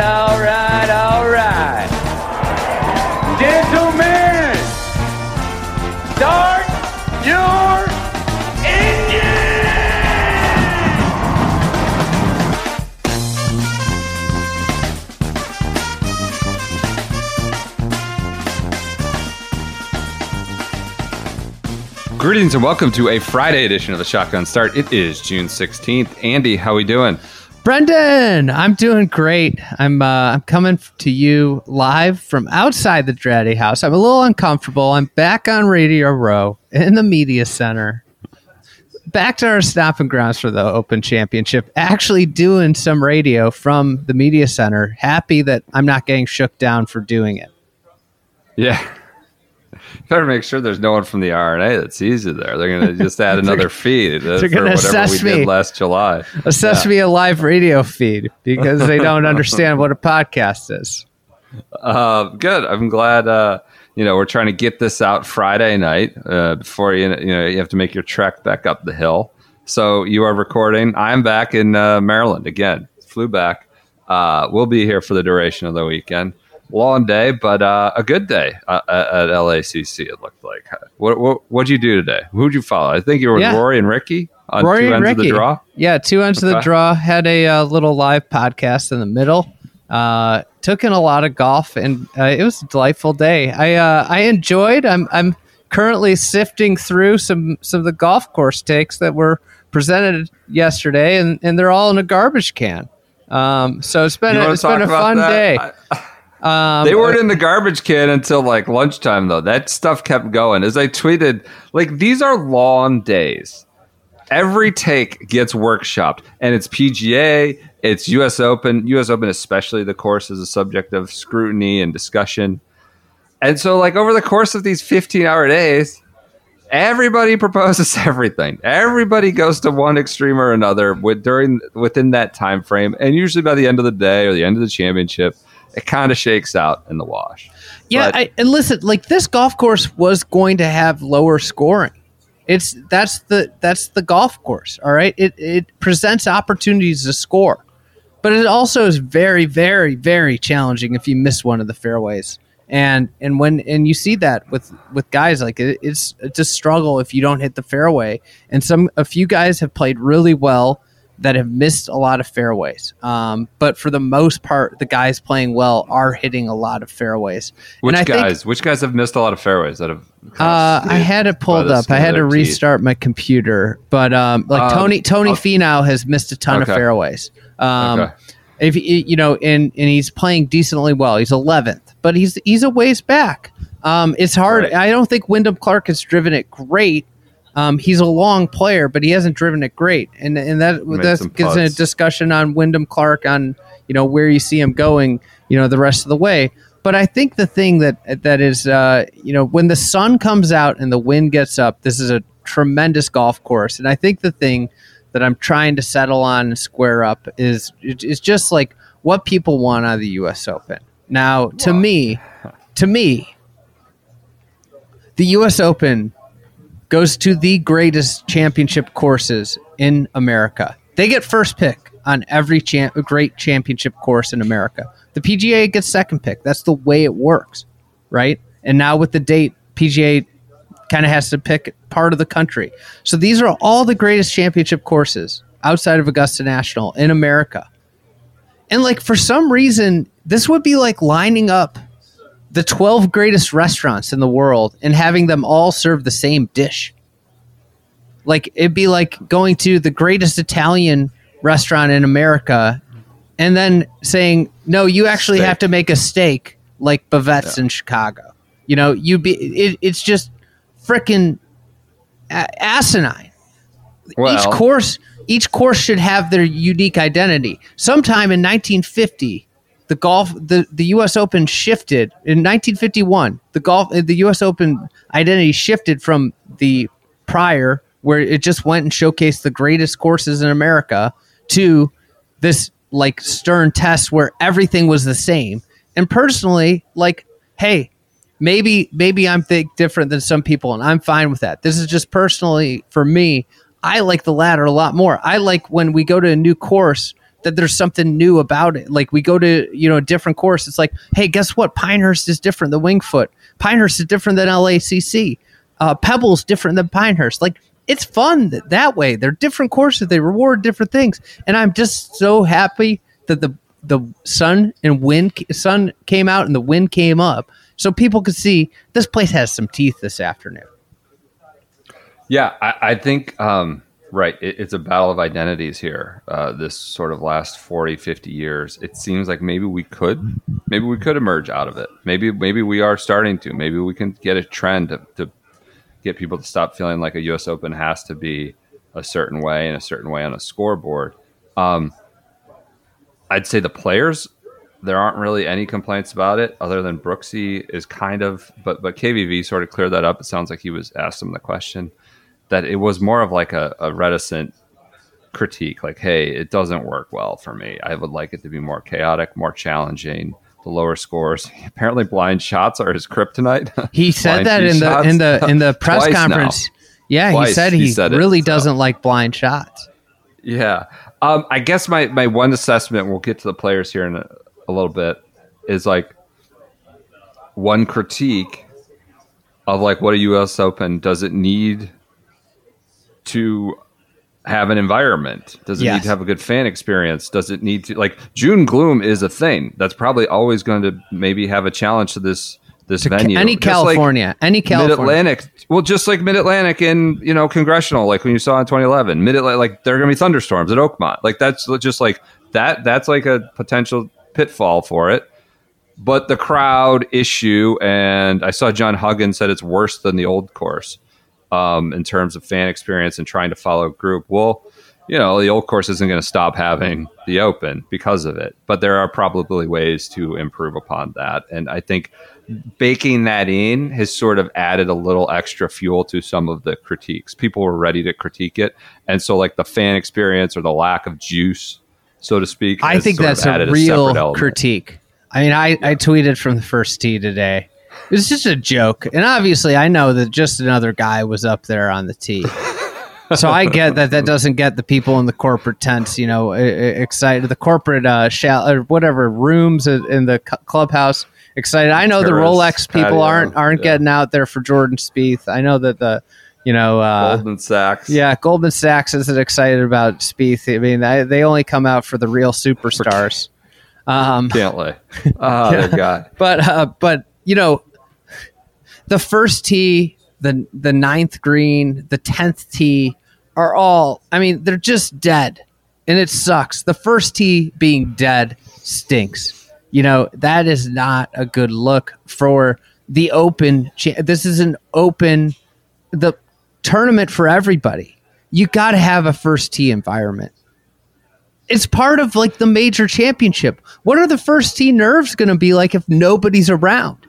all right, all right. Gentlemen, start your Greetings and welcome to a Friday edition of the Shotgun Start. It is June 16th. Andy, how we doing? Brendan, I'm doing great. I'm coming to you live from outside the Draddy house. I'm a little uncomfortable. I'm back on Radio Row in the media center. Back to our stopping grounds for the Open Championship. Actually doing some radio from the media center. Happy that I'm not getting shook down for doing it. Yeah. Better make sure there's no one from the RNA that sees you there. They're going to just add another feed for whatever we did last July. Assess me a live radio feed because they don't understand what a podcast is. Good. I'm glad, we're trying to get this out Friday night before you have to make your trek back up the hill. So you are recording. I'm back in Maryland again. Flew back. We'll be here for the duration of the weekend. Long day, but a good day at LACC, it looked like. What'd you do today? Who'd you follow? I think you were with Rory and Rickie on two ends of the draw? Yeah, two ends of the draw. Had a little live podcast in the middle. Took in a lot of golf, and it was a delightful day. I enjoyed. I'm currently sifting through some of the golf course takes that were presented yesterday, and they're all in a garbage can. So it's been a fun day. They weren't in the garbage can until like lunchtime, though. That stuff kept going. As I tweeted, like, these are long days. Every take gets workshopped, and it's PGA, it's U.S. Open. U.S. Open especially, the course, is a subject of scrutiny and discussion. And so, like, over the course of these 15-hour days, everybody proposes everything. Everybody goes to one extreme or another within that time frame, and usually by the end of the day or the end of the championship, it kind of shakes out in the wash. Yeah, and listen, like, this golf course was going to have lower scoring. That's the golf course, all right? It presents opportunities to score. But it also is very, very, very challenging if you miss one of the fairways. And you see that with guys, like, it's a struggle if you don't hit the fairway. And a few guys have played really well that have missed a lot of fairways. But for the most part, the guys playing well are hitting a lot of fairways. Which guys have missed a lot of fairways? That have? I had it pulled up. I had to restart my computer. But Tony Finau has missed a ton of fairways. If and he's playing decently well. He's 11th, but he's a ways back. It's hard. Right. I don't think Wyndham Clark has driven it great. He's a long player, but he hasn't driven it great, and that gets in a discussion on Wyndham Clark on where you see him going the rest of the way. But I think the thing that is when the sun comes out and the wind gets up, this is a tremendous golf course, and I think the thing that I'm trying to settle on and square up is just like what people want out of the U.S. Open. Now, to me, the U.S. Open goes to the greatest championship courses in America. They get first pick on every great championship course in America. The PGA gets second pick. That's the way it works, right? And now with the date, PGA kind of has to pick part of the country. So these are all the greatest championship courses outside of Augusta National in America. And like, for some reason, this would be like lining up the 12 greatest restaurants in the world and having them all serve the same dish. Like, it'd be like going to the greatest Italian restaurant in America and then saying, no, you actually have to make a steak like Bavette's in Chicago. It's just freaking asinine. Well, each course should have their unique identity. Sometime in 1950, the U.S. Open shifted in 1951. The U.S. Open identity shifted from the prior, where it just went and showcased the greatest courses in America, to this like stern test where everything was the same. And personally, like, hey, maybe I'm different than some people, and I'm fine with that. This is just personally for me. I like the latter a lot more. I like when we go to a new course that there's something new about it. Like we go to, you know, a different course. It's like, hey, guess what? Pinehurst is different than Wingfoot. Pinehurst is different than LACC. Pebble's different than Pinehurst. Like it's fun that way. They're different courses. They reward different things. And I'm just so happy that the sun came out and the wind came up, so people could see this place has some teeth this afternoon. Yeah, I think, right, it's a battle of identities here, this sort of last 40, 50 years. It seems like maybe we could emerge out of it. Maybe we are starting to. Maybe we can get a trend to get people to stop feeling like a U.S. Open has to be a certain way and a certain way on a scoreboard. I'd say the players, there aren't really any complaints about it other than Brooksy is kind of, but KVV sort of cleared that up. It sounds like he was asked him the question that it was more of like a reticent critique. Like, hey, it doesn't work well for me. I would like it to be more chaotic, more challenging, the lower scores. Apparently blind shots are his kryptonite. He said that in the press conference. Now. Yeah. Twice, he said really doesn't like blind shots. Yeah. I guess my one assessment, we'll get to the players here in a little bit, is like one critique of like what a U.S. Open, does it need to have an environment? Does it need to have a good fan experience? Does it need to, like, June gloom is a thing that's probably always going to maybe have a challenge to this venue. Any California. Mid-Atlantic. Well, just like Mid-Atlantic and, you know, Congressional, like when you saw in 2011, Mid-Atlantic, like there are going to be thunderstorms at Oakmont. Like that's just like that. That's like a potential pitfall for it. But the crowd issue, and I saw John Huggins said it's worse than the old course in terms of fan experience and trying to follow a group. Well, you know, the old course isn't going to stop having the Open because of it, but there are probably ways to improve upon that. And I think baking that in has sort of added a little extra fuel to some of the critiques. People were ready to critique it. And so like the fan experience or the lack of juice, so to speak, I think that's a real critique. I mean, I tweeted from the first tee today. It was just a joke. And obviously, I know that just another guy was up there on the tee. So I get that doesn't get the people in the corporate tents, you know, excited. The corporate or whatever rooms in the clubhouse excited. I know the Rolex people aren't getting out there for Jordan Spieth. I know that the, you know, Goldman Sachs. Yeah, Goldman Sachs isn't excited about Spieth. I mean, they only come out for the real superstars. Can't lay. Oh, yeah. God. But you know, the first tee, the ninth green, the 10th tee are all, I mean, they're just dead, and it sucks. The first tee being dead stinks. You know, that is not a good look for the Open. This is an Open, the tournament for everybody. You got to have a first tee environment. It's part of like the major championship. What are the first tee nerves going to be like if nobody's around?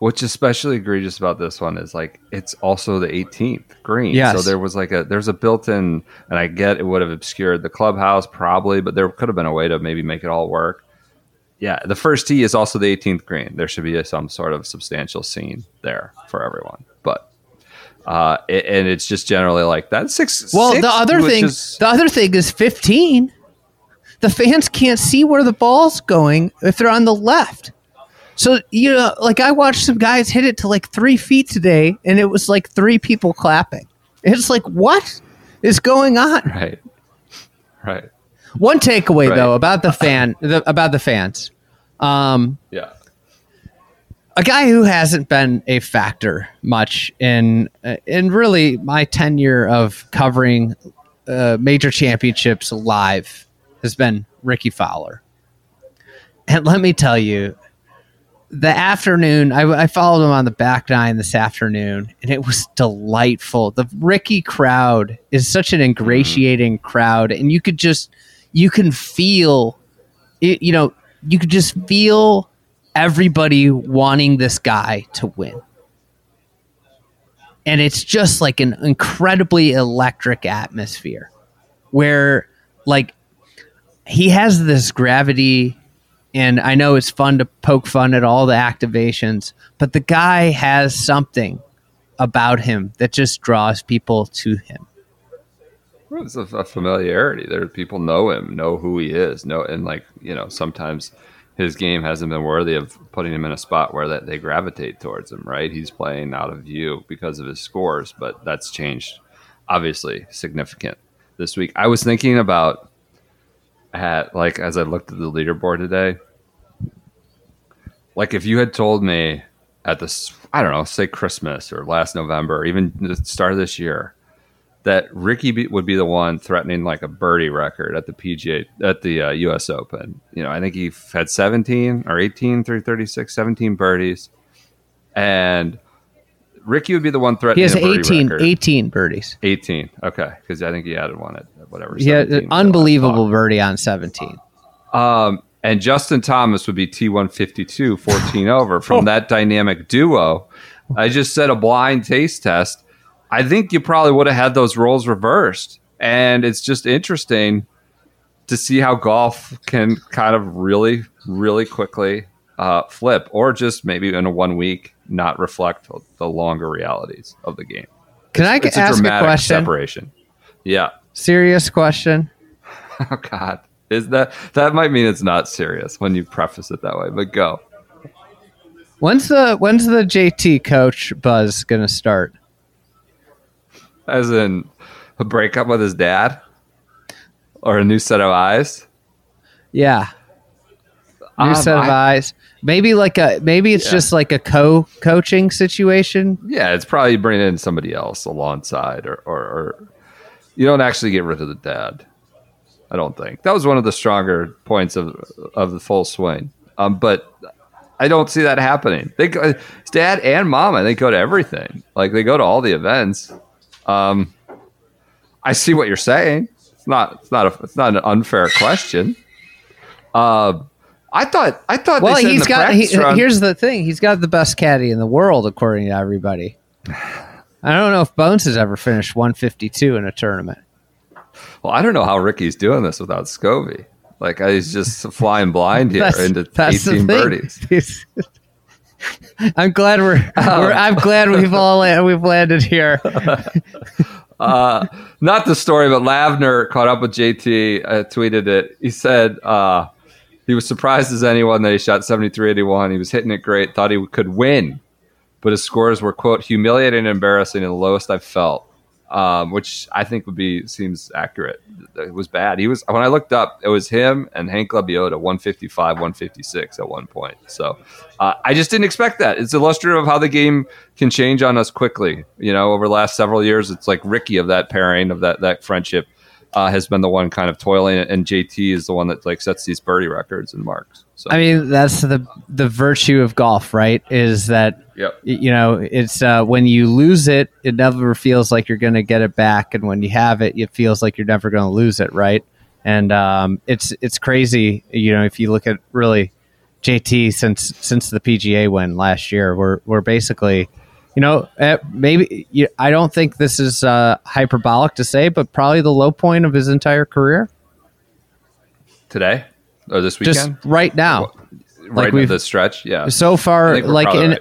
What's especially egregious about this one is like it's also the 18th green. Yes. So there was like there's a built-in, and I get it would have obscured the clubhouse probably, but there could have been a way to maybe make it all work. Yeah, the first tee is also the 18th green. There should be some sort of substantial scene there for everyone. And it's just generally like that's six. Well, six, the other thing is 15. The fans can't see where the ball's going if they're on the left. So, you know, like I watched some guys hit it to like 3 feet today, and it was like three people clapping. It's like, what is going on? Right. One takeaway though about about the fans. A guy who hasn't been a factor much in really my tenure of covering major championships live has been Rickie Fowler. And let me tell you, the afternoon, I followed him on the back nine this afternoon, and it was delightful. The Rickie crowd is such an ingratiating crowd, and you could just feel everybody wanting this guy to win. And it's just like an incredibly electric atmosphere where like he has this gravity, and I know it's fun to poke fun at all the activations, but the guy has something about him that just draws people to him. Well, it's a familiarity there. People know him, know who he is, and like, you know, sometimes his game hasn't been worthy of putting him in a spot where that they gravitate towards him, right? He's playing out of view because of his scores, but that's changed, obviously, significant this week. I was thinking about, like, as I looked at the leaderboard today, like, if you had told me at this, I don't know, say Christmas or last November, or even the start of this year, that Rickie would be the one threatening like a birdie record at the PGA, at the U.S. Open. You know, I think he had 17 or 18 through 36, 17 birdies. And Rickie would be the one threatening a birdie record. He has 18 birdies. 18, okay, because I think he added one at whatever. Yeah, unbelievable birdie on 17. And Justin Thomas would be T152, 14 over from that dynamic duo. I just said a blind taste test. I think you probably would have had those roles reversed. And it's just interesting to see how golf can kind of really, really quickly flip, or just maybe in a 1 week not reflect the longer realities of the game. Can I ask a question? Separation. Yeah. Serious question. Oh, God. Is that might mean it's not serious when you preface it that way, but go. When's the JT coach buzz going to start? As in a breakup with his dad, or a new set of eyes? Yeah, new set of eyes. Maybe it's just like a co-coaching situation. Yeah, it's probably bringing in somebody else alongside, or you don't actually get rid of the dad. I don't think that was one of the stronger points of the full swing. But I don't see that happening. They go, dad and mom, I think, go to everything. Like, they go to all the events. I see what you're saying. It's not an unfair question. I thought. Well, he's got. Here's the thing. He's got the best caddy in the world, according to everybody. I don't know if Bones has ever finished 152 in a tournament. Well, I don't know how Rickie's doing this without Scovey. Like, he's just flying blind here into 18 birdies. I'm glad we've landed here. Not the story, but Lavner caught up with JT. Tweeted it. He said he was surprised as anyone that he shot 73-81. He was hitting it great. Thought he could win, but his scores were, quote, humiliating and embarrassing, and the lowest I've felt. Which I think seems accurate. It was bad. When I looked up, it was him and Hank Labiota, 155, 156 at one point. So I just didn't expect that. It's illustrative of how the game can change on us quickly. You know, over the last several years, it's like Rickie of that pairing, of that friendship, has been the one kind of toiling, and JT is the one that like sets these birdie records and marks. So I mean, that's the virtue of golf, right? Is that, yep, you know, it's when you lose it, it never feels like you're going to get it back, and when you have it, it feels like you're never going to lose it, right? And it's crazy, you know, if you look at really JT since the PGA win last year, we're basically, you know, maybe I don't think this is hyperbolic to say, but probably the low point of his entire career today. Or this weekend? Just right now. Right with the stretch, yeah. So far, like, and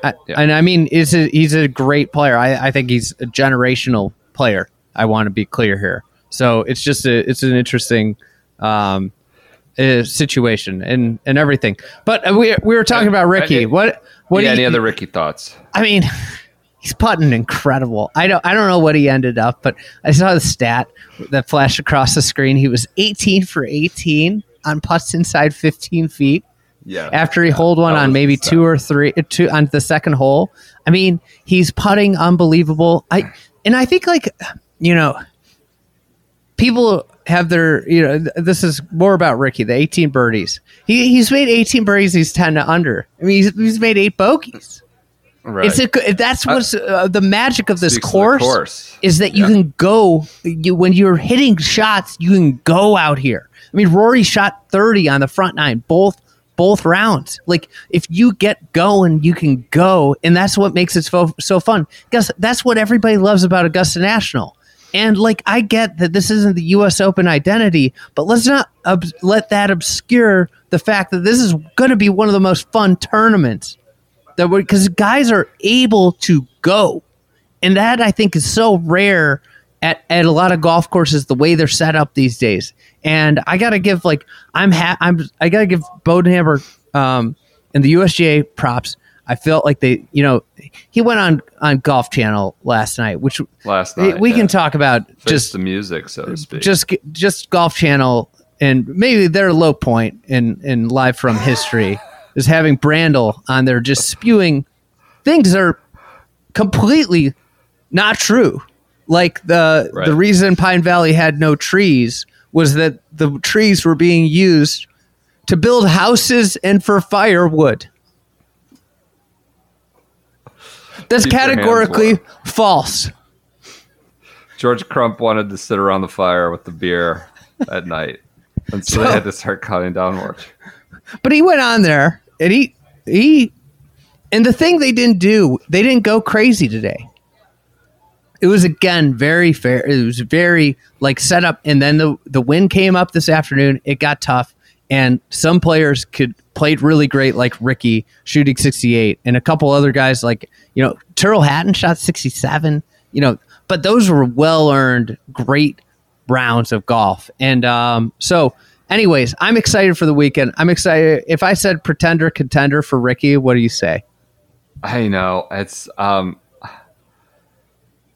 I mean, he's a great player. I think he's a generational player. I want to be clear here. So it's just an interesting situation and everything. But we were talking about Rickie. Any other Rickie thoughts? I mean, he's putting incredible. I don't know what he ended up, but I saw the stat that flashed across the screen. He was 18 for 18. On putts inside 15 feet. Yeah. After he holed one on maybe two or three on the second hole. I mean, he's putting unbelievable. I think, like, you know, people have their, you know, this is more about Rickie, the 18 birdies. He's made 18 birdies. He's 10 to under. I mean, he's made 8 bogeys. Right. That's what's the magic of this course is that you can go when you're hitting shots, you can go out here. I mean, Rory shot 30 on the front nine, both rounds. Like, if you get going, you can go, and that's what makes it so fun. Because that's what everybody loves about Augusta National And like, I get that this isn't the U.S. Open identity, but let's not let that obscure the fact that this is going to be one of the most fun tournaments that we're, because guys are able to go, and that I think is so rare at a lot of golf courses the way they're set up these days. And I gotta give I gotta give Bodenhammer and the USGA props. I felt like they, you know, he went on Golf Channel last night. We can talk about just the music, so to speak. Just Golf Channel, and maybe their low point in Live from History is having Brandel on there just spewing things that are completely not true. Like the reason Pine Valley had no trees was that the trees were being used to build houses and for firewood. That's categorically false. George Crump wanted to sit around the fire with the beer at night. And so they had to start cutting downward. But he went on there, and he the thing they didn't do, they didn't go crazy today. It was, again, very fair. It was very, like, set up. And then the wind came up this afternoon. It got tough. And some players played really great, like Rickie shooting 68, and a couple other guys, like, you know, Tyrrell Hatton shot 67, you know, but those were well-earned, great rounds of golf. And so anyways, I'm excited for the weekend. I'm excited. If I said pretender, contender for Rickie, what do you say? I know. It's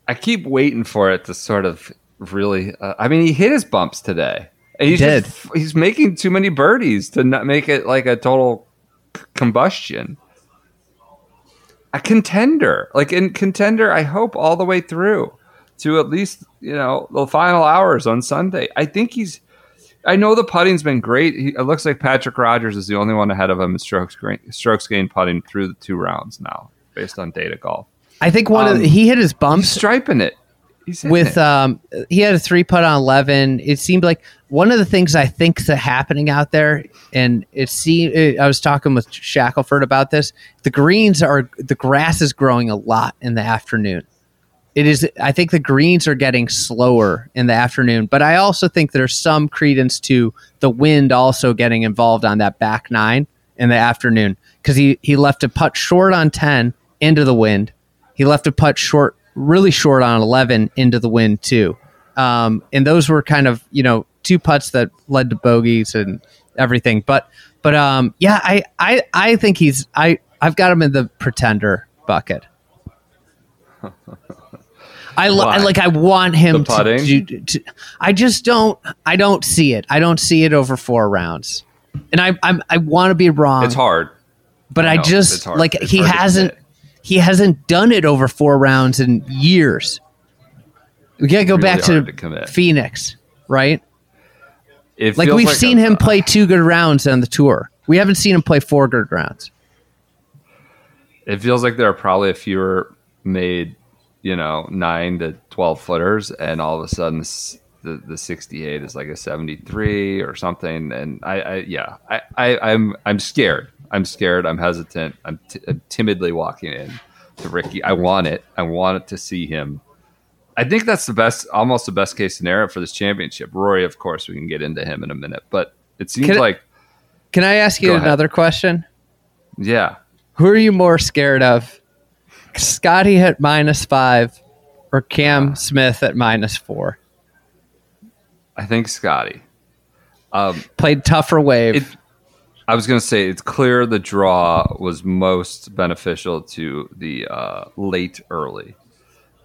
I keep waiting for it to sort of really I mean, he hit his bumps today. And he's making too many birdies to not make it like a total combustion. A contender. Like, in contender, I hope all the way through to at least, you know, the final hours on Sunday. I think I know the putting's been great. It looks like Patrick Rogers is the only one ahead of him in strokes gained putting through the two rounds now, based on data golf. I think he hit his bumps. He's striping it. He had a 3-putt on 11. It seemed like one of the things I think is happening out there, and I was talking with Shackelford about this. The grass is growing a lot in the afternoon. I think the greens are getting slower in the afternoon, but I also think there's some credence to the wind also getting involved on that back nine in the afternoon, because he left a putt short on 10 into the wind. He left a putt really short on 11 into the wind too. And those were kind of, you know, two putts that led to bogeys and everything. But yeah, I think I've got him in the pretender bucket. I want him to I don't see it. I don't see it over four rounds. And I want to be wrong. It's hard. But I just like, he hasn't done it over four rounds in years. We got to go back to Phoenix, right? Like, we've seen him play two good rounds on the tour. We haven't seen him play four good rounds. It feels like there are probably a fewer made, you know, 9 to 12 footers, and all of a sudden the 68 is like a 73 or something. And I'm scared. I'm scared. I'm hesitant. I'm timidly walking in to Rickie. I want it. I want it to see him. I think that's almost the best case scenario for this championship. Rory, of course, we can get into him in a minute, but it seems Can I ask you another question? Yeah. Who are you more scared of? Scottie at -5 or Cam Smith at -4? I think Scottie. Played tougher wave. I was going to say, it's clear the draw was most beneficial to the late early.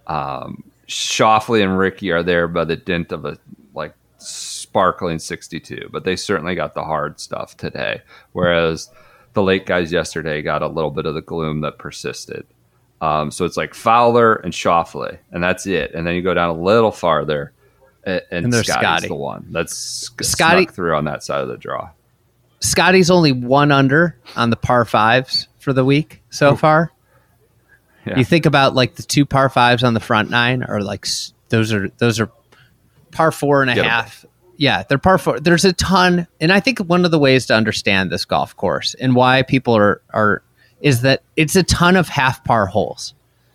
Schauffele and Rickie are there by the dint of a like sparkling 62, but they certainly got the hard stuff today, whereas the late guys yesterday got a little bit of the gloom that persisted. So it's like Fowler and Schauffele, and that's it. And then you go down a little farther, and Scottie's the one that's snuck through on that side of the draw. Scottie's only 1 under on the par 5s for the week so far. Yeah. You think about like the 2 par 5s on the front nine are like, those are par 4.5. Yeah, they're par 4. There's a ton. And I think one of the ways to understand this golf course and why people is that it's a ton of half par holes.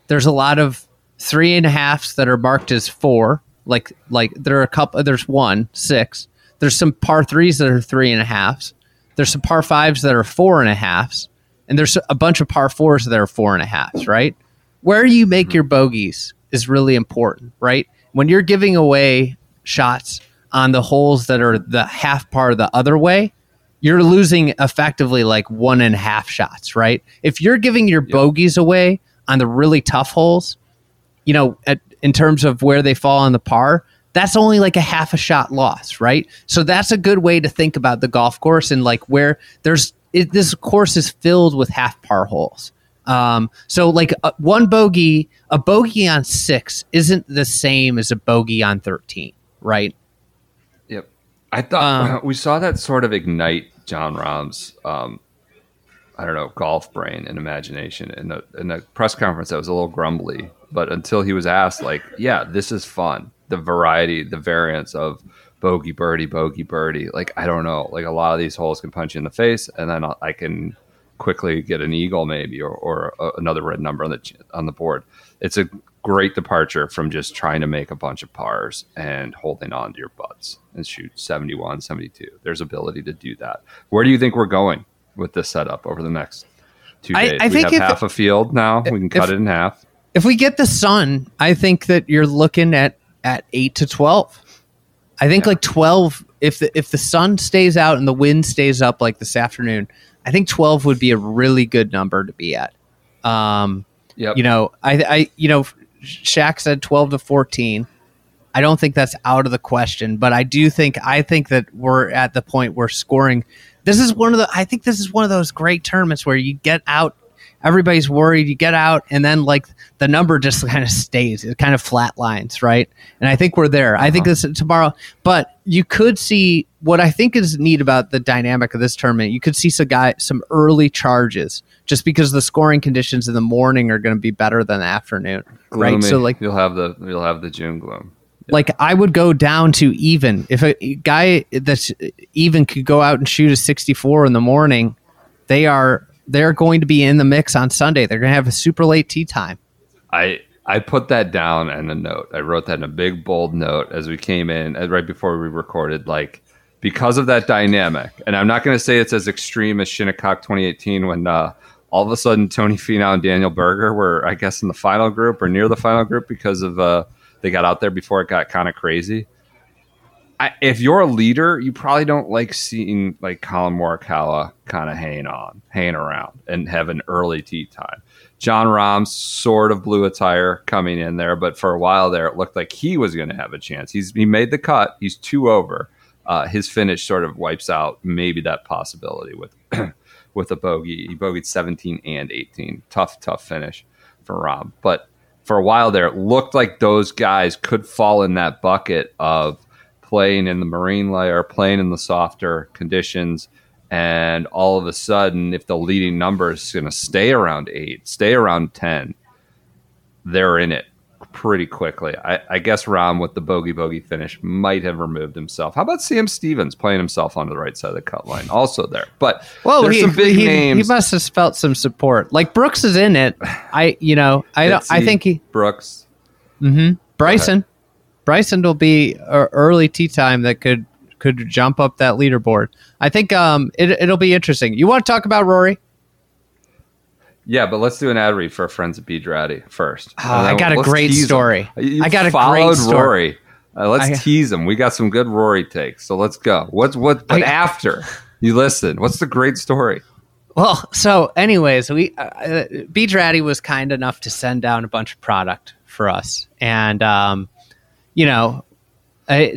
There's a lot of 3.5s that are marked as 4 Like there are a couple. There's 1, 6. There's some par threes that are 3.5s. There's some par fives that are 4.5s, and there's a bunch of par fours that are 4.5s. Right, where you make your bogeys is really important. Right, when you're giving away shots on the holes that are the half par the other way, you're losing effectively like 1.5 shots. Right, if you're giving your bogeys away on the really tough holes, you know, in terms of where they fall on the par, that's only like a half a shot loss, right? So that's a good way to think about the golf course and like where there's this course is filled with half par holes. So like a bogey on 6 isn't the same as a bogey on 13, right? Yep. I thought we saw that sort of ignite John Rahm's, I don't know, golf brain and imagination in a press conference that was a little grumbly, but until he was asked like, yeah, this is fun. The variety, the variance of bogey, birdie. Like, I don't know. Like, a lot of these holes can punch you in the face, and then I can quickly get an eagle maybe or another red number on the board. It's a great departure from just trying to make a bunch of pars and holding on to your butts and shoot 71, 72. There's ability to do that. Where do you think we're going with this setup over the next 2 days? I think we have half a field now. We can cut it in half. If we get the sun, I think that you're looking at 8 to 12. I think like 12, if the sun stays out and the wind stays up like this afternoon, I think 12 would be a really good number to be at. You know, I you know, Shaq said 12 to 14. I don't think that's out of the question, but I think that we're at the point where scoring, this is one of those great tournaments where you get out, everybody's worried, you get out, and then like the number just kind of stays. It kind of flatlines, right? And I think we're there. I think this is tomorrow. But you could see what I think is neat about the dynamic of this tournament. You could see some early charges just because the scoring conditions in the morning are going to be better than the afternoon, right? Gloomy. So like you'll have the June gloom. Yeah. Like I would go down to even. If a guy that's even could go out and shoot a 64 in the morning, they're going to be in the mix on Sunday. They're going to have a super late tee time. I put that down in a note. I wrote that in a big, bold note as we came in, right before we recorded, like, because of that dynamic. And I'm not going to say it's as extreme as Shinnecock 2018 when all of a sudden Tony Finau and Daniel Berger were, I guess, in the final group or near the final group because of they got out there before it got kind of crazy. If you're a leader, you probably don't like seeing like Colin Morikawa kind of hanging around and have an early tee time. John Rahm sort of blew a tire coming in there, but for a while there, it looked like he was going to have a chance. He made the cut. He's 2 over. His finish sort of wipes out maybe that possibility with a bogey. He bogeyed 17 and 18. Tough finish for Rahm. But for a while there, it looked like those guys could fall in that bucket of playing in the marine layer, playing in the softer conditions, and all of a sudden, if the leading number is going to stay around 8, stay around 10, they're in it pretty quickly. I guess Rahm with the bogey finish might have removed himself. How about Sam Stevens playing himself onto the right side of the cut line? Also there, but well, there's some big names. He must have felt some support. Like Brooks is in it. I think Bryson. Bryson will be an early tee time that could jump up that leaderboard. I think it'll be interesting. You want to talk about Rory? Yeah, but let's do an ad read for our friends at B.Draddy first. I got a great story. Let's tease him. We got some good Rory takes, so let's go. After you listen, what's the great story? Well, so anyways, we B.Draddy was kind enough to send down a bunch of product for us, and you know,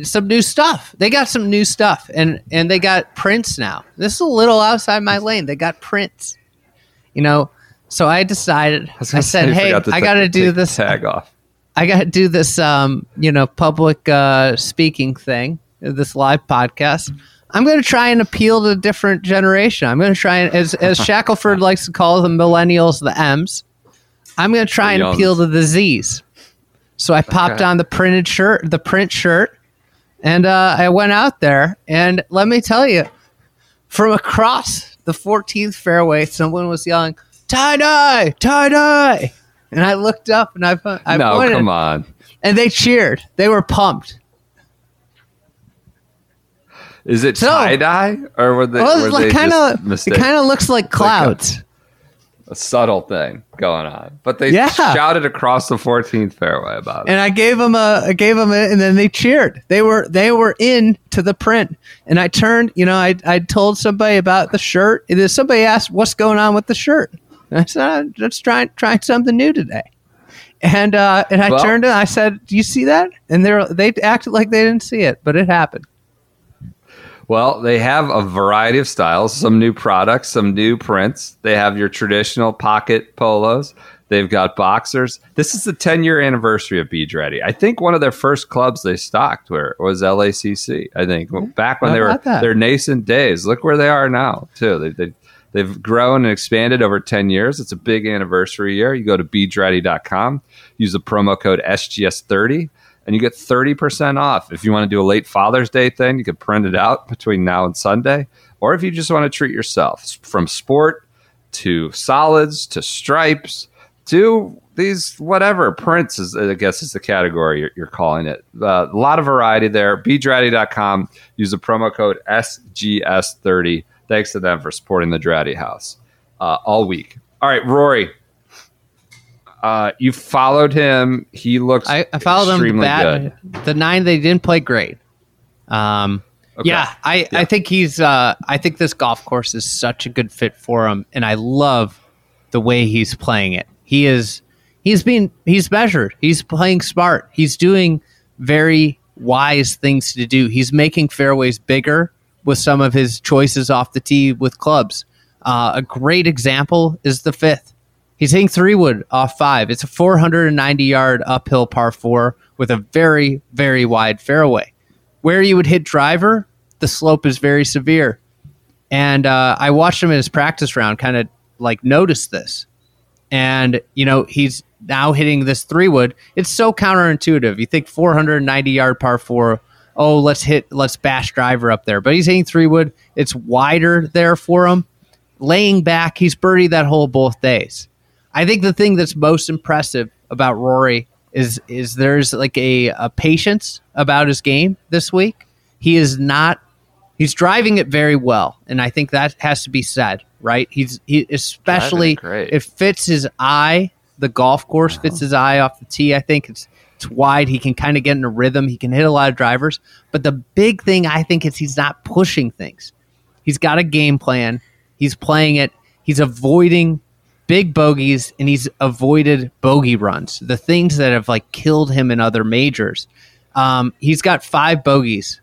some new stuff. They got some new stuff, and they got prints now. This is a little outside my lane. They got prints, you know. So I decided. I got to do this. You know, public speaking thing. This live podcast. I'm going to try and appeal to a different generation. I'm going to try and, as Shackelford likes to call the millennials, the M's. I'm going to try and appeal to the Z's. So I popped on the print shirt, and I went out there. And let me tell you, from across the 14th fairway, someone was yelling, "Tie-dye, tie-dye." And I looked up, and I pointed. No, come on. and they cheered. They were pumped. Is it tie-dye? Or were they, well, were they kinda, just it kind of looks like clouds. Like a subtle thing going on. But they shouted across the 14th fairway about it. And I gave them and then they cheered. They were into the print. And I turned, I told somebody about the shirt. And then somebody asked, what's going on with the shirt? And I said, I'm just trying something new today. And I turned and I said, do you see that? And they acted like they didn't see it, but it happened. Well, they have a variety of styles, some new products, some new prints. They have your traditional pocket polos. They've got boxers. This is the 10-year anniversary of B.Draddy. I think one of their first clubs they stocked was LACC, I think, back when they were their nascent days. Look where they are now, too. They've grown and expanded over 10 years. It's a big anniversary year. You go to B.Draddy.com, use the promo code SGS30. And you get 30% off. If you want to do a late Father's Day thing, you could print it out between now and Sunday. Or if you just want to treat yourself, from sport to solids to stripes to these whatever prints, I guess is the category you're calling it. A lot of variety there. B.Draddy.com. Use the promo code SGS30. Thanks to them for supporting the Draddy House all week. All right, Rory. You followed him. He looks I followed extremely him good. The nine, they didn't play great. Okay. I think I think this golf course is such a good fit for him, and I love the way he's playing it. He's measured. He's playing smart. He's doing very wise things to do. He's making fairways bigger with some of his choices off the tee with clubs. A great example is the fifth. He's hitting 3-wood off 5. It's a 490-yard uphill par 4 with a very, very wide fairway. Where you would hit driver, the slope is very severe. And I watched him in his practice round kind of like notice this. And, he's now hitting this 3-wood. It's so counterintuitive. You think 490-yard par 4, let's bash driver up there. But he's hitting 3-wood. It's wider there for him. Laying back, he's birdied that hole both days. I think the thing that's most impressive about Rory is there's like a patience about his game this week. He's driving it very well, and I think that has to be said, right? He especially it fits his eye. The golf course fits his eye off the tee. I think it's wide. He can kind of get in a rhythm. He can hit a lot of drivers, but the big thing I think is he's not pushing things. He's got a game plan. He's playing it. He's avoiding big bogeys, and he's avoided bogey runs, the things that have like killed him in other majors. He's got 5 bogeys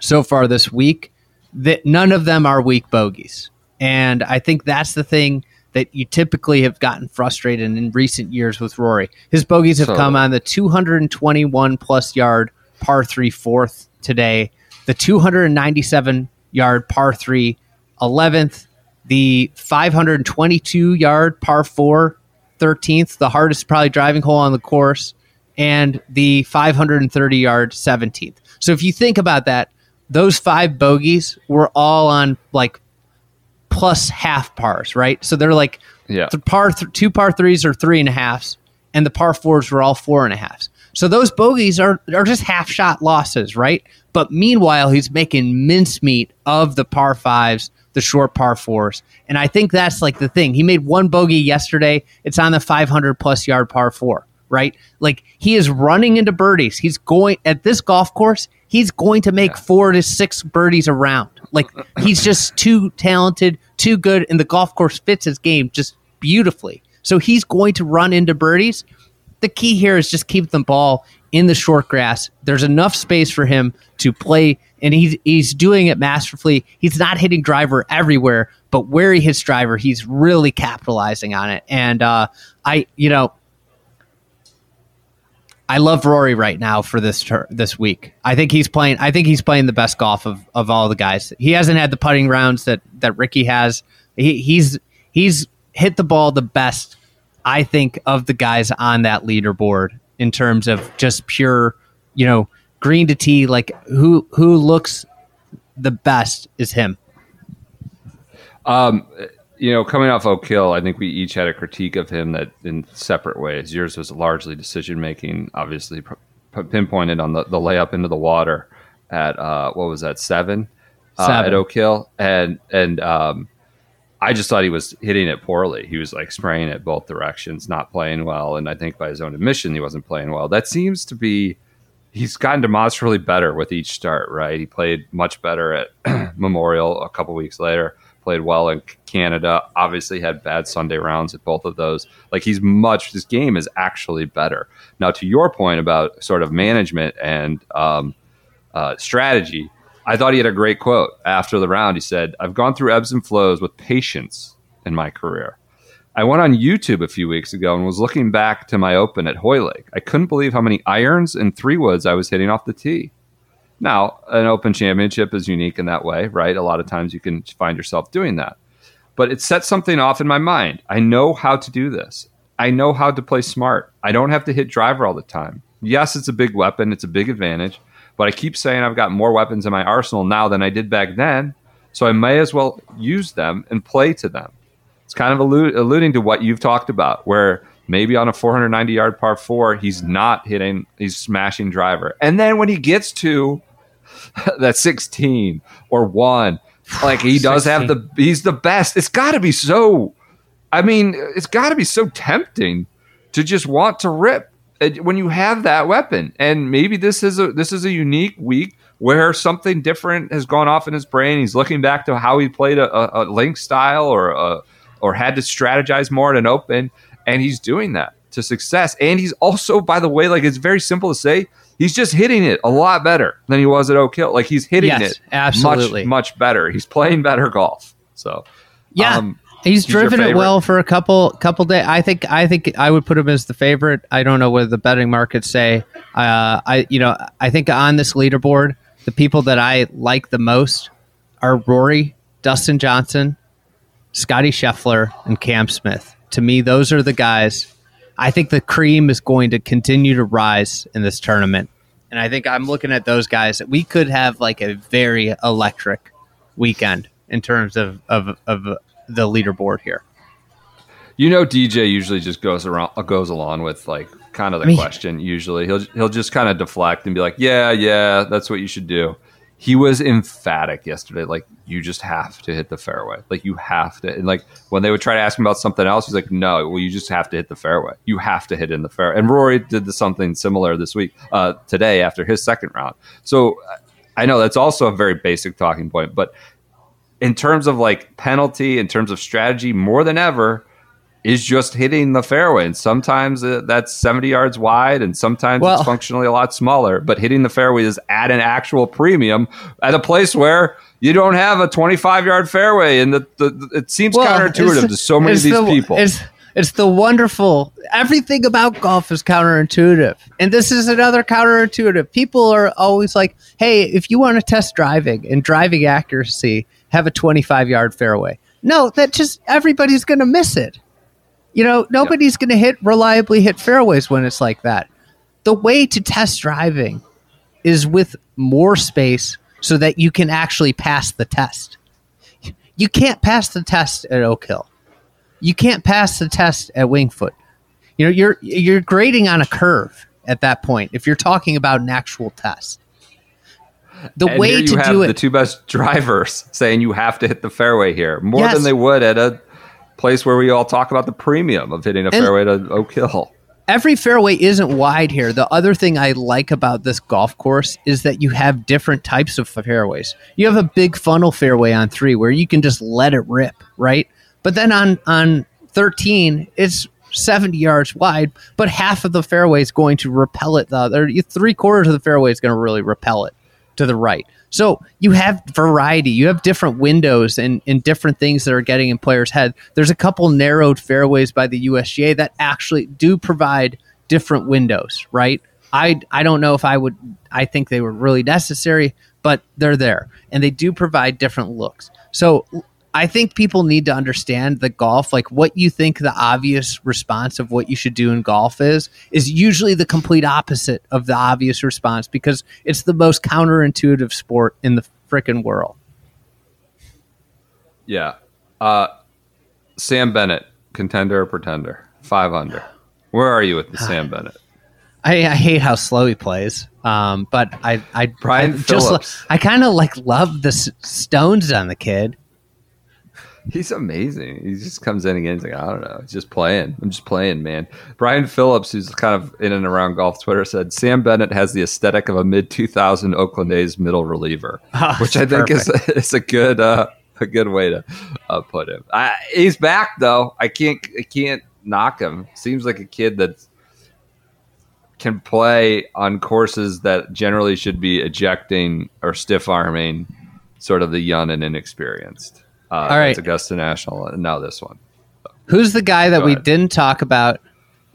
so far this week. That none of them are weak bogeys, and I think that's the thing that you typically have gotten frustrated in recent years with Rory. His bogeys have come on the 221 plus yard par 3 4th today, the 297 yard par 3 11th. The 522-yard par 4, 13th, the hardest probably driving hole on the course, and the 530-yard 17th. So if you think about that, those 5 bogeys were all on like plus half pars, right? So they're like the two par 3s are 3.5s, and the par 4s were all 4.5s. So those bogeys are just half-shot losses, right? But meanwhile, he's making mincemeat of the par 5s, the short par 4s. And I think that's like the thing. He made 1 bogey yesterday. It's on the 500-plus yard par 4, right? Like, he is running into birdies. He's going at this golf course. He's going to make 4 to 6 birdies a round. Like, he's just too talented, too good, and the golf course fits his game just beautifully. So he's going to run into birdies. The key here is just keep the ball in the short grass. There's enough space for him to play, and he's doing it masterfully. He's not hitting driver everywhere, but where he hits driver, he's really capitalizing on it. And I love Rory right now for this week. I think he's playing the best golf of all the guys. He hasn't had the putting rounds that Rickie has. He's hit the ball the best, I think, of the guys on that leaderboard in terms of just pure, green to tee, like who looks the best is him. you know, coming off Oak Hill, I think we each had a critique of him that in separate ways. Yours was largely decision-making, obviously pinpointed on the layup into the water at, what was that, seven? At Oak Hill. And I just thought he was hitting it poorly. He was like spraying it both directions, not playing well. And I think by his own admission, he wasn't playing well. That seems to be, he's gotten demonstrably better with each start, right? He played much better at Memorial a couple weeks later, played well in Canada, obviously had bad Sunday rounds at both of those. Like he's much, his game is actually better. Now, to your point about sort of management and strategy, I thought he had a great quote after the round. He said, "I've gone through ebbs and flows with patience in my career. I went on YouTube a few weeks ago and was looking back to my Open at Hoylake. I couldn't believe how many irons and three woods I was hitting off the tee." Now, an Open Championship is unique in that way, right? A lot of times you can find yourself doing that. But it set something off in my mind. I know how to do this. I know how to play smart. I don't have to hit driver all the time. Yes, it's a big weapon. It's a big advantage. But I keep saying I've got more weapons in my arsenal now than I did back then, so I may as well use them and play to them. It's kind of alluding to what you've talked about, where maybe on a 490-yard par 4, he's not hitting, he's smashing driver. And then when he gets to that 16 or 1, like he does have the, he's the best. It's got to be so, I mean, it's got to be so tempting to just want to rip when you have that weapon. And maybe this is a unique week where something different has gone off in his brain. He's looking back to how he played a link style or had to strategize more at an Open, and he's doing that to success. And he's also, by the way, like it's very simple to say, he's just hitting it a lot better than he was at Oak Hill. Like he's hitting it absolutely much better. He's playing better golf. So yeah. He's driven it well for a couple days. I think I would put him as the favorite. I don't know whether the betting markets say. I think on this leaderboard, the people that I like the most are Rory, Dustin Johnson, Scottie Scheffler, and Cam Smith. To me, those are the guys. I think the cream is going to continue to rise in this tournament, and I think I'm looking at those guys that we could have like a very electric weekend in terms of the leaderboard here. You know, DJ usually just goes along with like kind of the question. Usually he'll just kind of deflect and be like, yeah, that's what you should do. He was emphatic yesterday. Like, you just have to hit the fairway. Like, you have to. And like when they would try to ask him about something else, he's like, no, well, you just have to hit the fairway. You have to hit in the fairway. And Rory did something similar this week, today after his second round. So I know that's also a very basic talking point, but in terms of like penalty, in terms of strategy, more than ever is just hitting the fairway. And sometimes that's 70 yards wide, and sometimes it's functionally a lot smaller. But hitting the fairway is at an actual premium at a place where you don't have a 25-yard fairway. And it seems counterintuitive to so many of these people. It's the wonderful. Everything about golf is counterintuitive. And this is another counterintuitive. People are always like, hey, if you want to test driving and driving accuracy, have a 25-yard fairway. No, that just everybody's going to miss it. You know, nobody's going to reliably hit fairways when it's like that. The way to test driving is with more space so that you can actually pass the test. You can't pass the test at Oak Hill. You can't pass the test at Wingfoot. You know, you're grading on a curve at that point if you're talking about an actual test. The way you have the two best drivers saying you have to hit the fairway here more than they would at a place where we all talk about the premium of hitting a fairway to Oak Hill. Every fairway isn't wide here. The other thing I like about this golf course is that you have different types of fairways. You have a big funnel fairway on 3 where you can just let it rip, right? But then on 13, it's 70 yards wide, but half of the fairway is going to repel it. The other 3/4 of the fairway is going to really repel it to the right. So you have variety. You have different windows and different things that are getting in players' head. There's a couple narrowed fairways by the USGA that actually do provide different windows, right? I don't know if I think they were really necessary, but they're there. And they do provide different looks. So I think people need to understand the golf, like what you think the obvious response of what you should do in golf is usually the complete opposite of the obvious response because it's the most counterintuitive sport in the frickin' world. Yeah. Sam Bennett, contender or pretender? 5 under. Where are you with the Sam Bennett? I hate how slow he plays, but I Brian Phillips. I kind of like love the stones on the kid. He's amazing. He just comes in again. He's like, I don't know. He's just playing. I'm just playing, man. Brian Phillips, who's kind of in and around golf Twitter, said Sam Bennett has the aesthetic of a mid-2000 Oakland A's middle reliever, which I think is a good way to put him. He's back though. I can't knock him. Seems like a kid that can play on courses that generally should be ejecting or stiff arming sort of the young and inexperienced. All right. It's Augusta National, and now this one. Who's the guy that we didn't talk about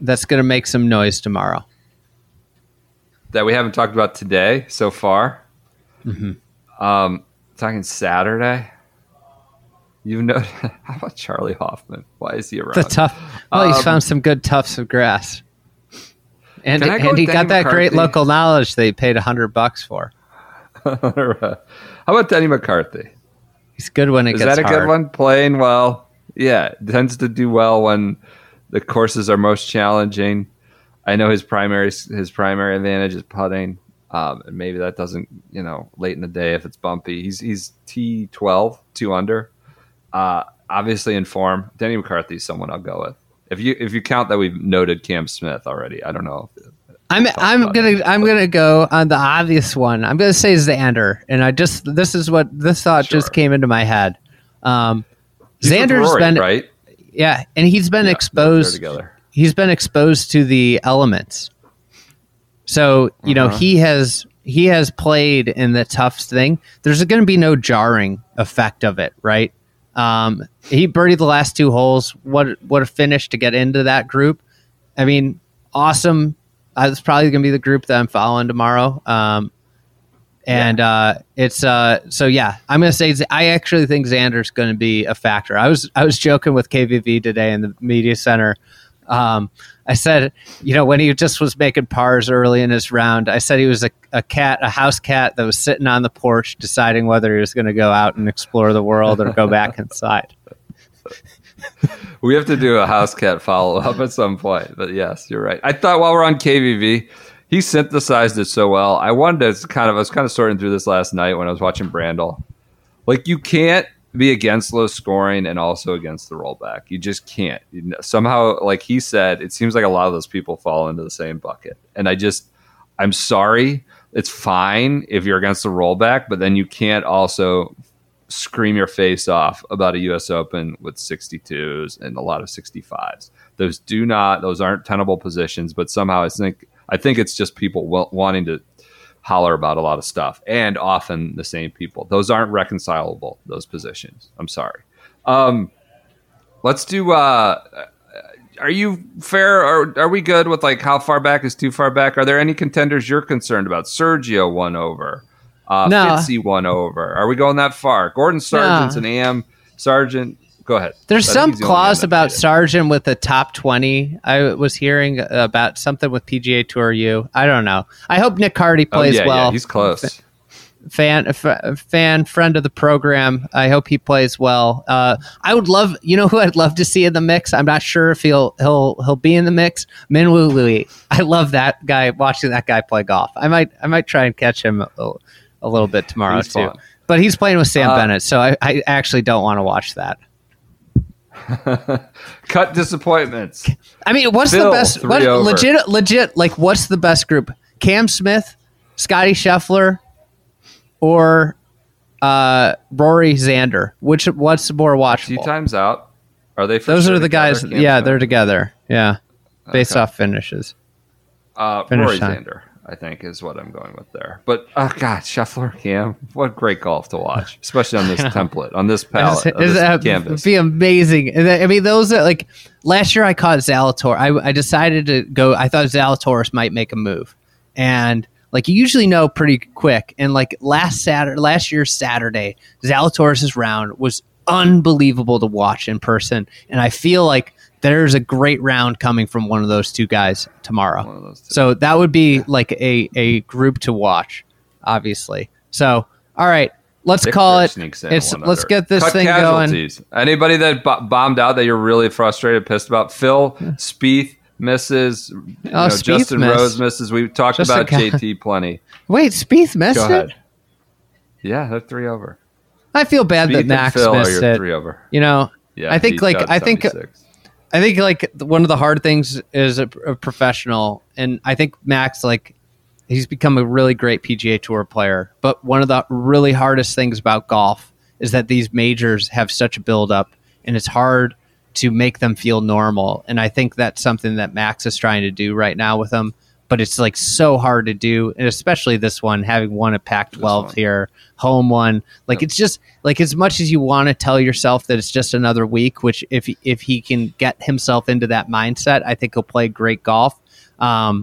that's going to make some noise tomorrow? That we haven't talked about today so far? Mm-hmm. Talking Saturday? You know, how about Charlie Hoffman? Why is he around? The tough. Well, he's found some good tufts of grass. And he got that great local knowledge that he paid $100 for. How about Denny McCarthy? He's good when it gets hard. Is that a good one? Playing well. Yeah, tends to do well when the courses are most challenging. I know his primary advantage is putting, and maybe that doesn't, late in the day if it's bumpy. He's T12, 2 under, obviously in form. Denny McCarthy's someone I'll go with. If you count that we've noted Cam Smith already, I don't know. I'm gonna go on the obvious one. I'm gonna say Xander, and this thought just came into my head. Xander's Rory, been right, yeah, and he's been exposed. He's been exposed to the elements, so he has played in the tough thing. There's going to be no jarring effect of it, right? He birdied the last 2 holes. What a finish to get into that group. I mean, awesome. That's probably going to be the group that I'm following tomorrow. I'm going to say I actually think Xander's going to be a factor. I was joking with KVV today in the media center. I said, when he just was making pars early in his round, I said he was a house cat that was sitting on the porch deciding whether he was going to go out and explore the world or go back inside. We have to do a house cat follow-up at some point, but yes, you're right. I thought while we're on KVV, he synthesized it so well. I was sorting through this last night when I was watching Brandel. Like, you can't be against low scoring and also against the rollback. You just can't. Somehow, like he said, it seems like a lot of those people fall into the same bucket. And I'm sorry, it's fine if you're against the rollback, but then you can't also scream your face off about a U.S. Open with 62s and a lot of 65s. Those aren't tenable positions, but somehow I think it's just people wanting to holler about a lot of stuff, and often the same people. Those aren't reconcilable, those positions. I'm sorry. Let's do, are you fair? Are we good with like how far back is too far back? Are there any contenders you're concerned about? Sergio won over. No. Fitzy won over. Are we going that far? Gordon Sargent's an AM. Sargent, go ahead. There's some clause about Sargent with the top 20. I was hearing about something with PGA Tour U. I don't know. I hope Nick Hardy plays well. Yeah, he's close. Friend of the program. I hope he plays well. I would love, who I'd love to see in the mix. I'm not sure if he'll be in the mix. Minwoo Lee. I love that guy. Watching that guy play golf. I might try and catch him a little bit tomorrow too. Fun. But he's playing with Sam Bennett, so I actually don't want to watch that. Cut disappointments. I mean, what's Phil, the best? What, legit. Like, what's the best group? Cam Smith, Scottie Scheffler, or Rory Xander. What's more watchable? Two times out. Are they? Those are the guys. Yeah, they're together. Yeah, based off finishes. Rory Xander, I think, is what I'm going with there. But, oh, God, Scheffler, Cam, what great golf to watch, especially on this template, on this palette, canvas. It would be amazing. And I mean, those are, like, last year I caught Zalatoris. I decided to go, I thought Zalatoris might make a move. And, like, you usually know pretty quick. And, like, last year's Saturday, Zalatoris' round was unbelievable to watch in person. And I feel like there's a great round coming from one of those two guys tomorrow. So that would be like a group to watch, obviously. So, all right, Let's call it. Let's get this thing going. Anybody that bombed out that you're really frustrated, pissed about? Phil, Spieth misses. Justin Rose misses. We've talked about JT plenty. Wait, Spieth missed it? Yeah, they're three over. I feel bad that Max missed it. Three over. You know, yeah, I think one of the hard things is a professional, and I think Max, like, he's become a really great PGA Tour player. But one of the really hardest things about golf is that these majors have such a buildup, and it's hard to make them feel normal. And I think that's something that Max is trying to do right now with them. But it's like so hard to do, and especially this one, having won a Pac-12 here, home one. Like, it's just like, as much as you want to tell yourself that it's just another week, which if he can get himself into that mindset, I think he'll play great golf. I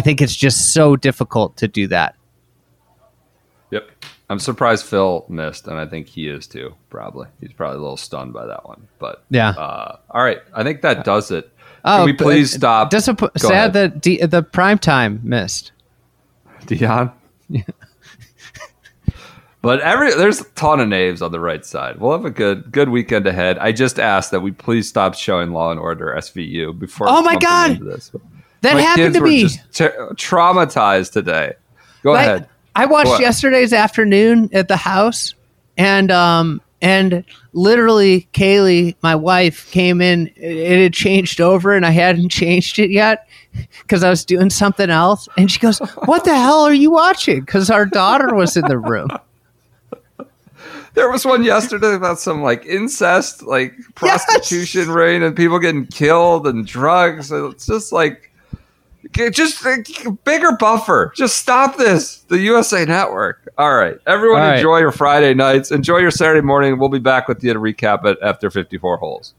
think it's just so difficult to do that. Yep. I'm surprised Phil missed, and I think he is too, probably. He's probably a little stunned by that one. But yeah. All right. I think that does it. Can we please stop? Sad that the primetime missed. Dion? Yeah. But there's a ton of names on the right side. We'll have a good weekend ahead. I just asked that we please stop showing Law & Order SVU before. Oh, my God. Into this. That my happened kids to me. Just traumatized today. Go ahead. I watched yesterday's afternoon at the house, and literally Kaylee, my wife, came in. It had changed over, and I hadn't changed it yet because I was doing something else. And she goes, "What the hell are you watching?" Because our daughter was in the room. There was one yesterday about some incest, prostitution ring, and people getting killed and drugs. It's just just a bigger buffer. Just stop this. The USA Network. All right. Everyone enjoy your Friday nights. Enjoy your Saturday morning. We'll be back with you to recap it after 54 holes.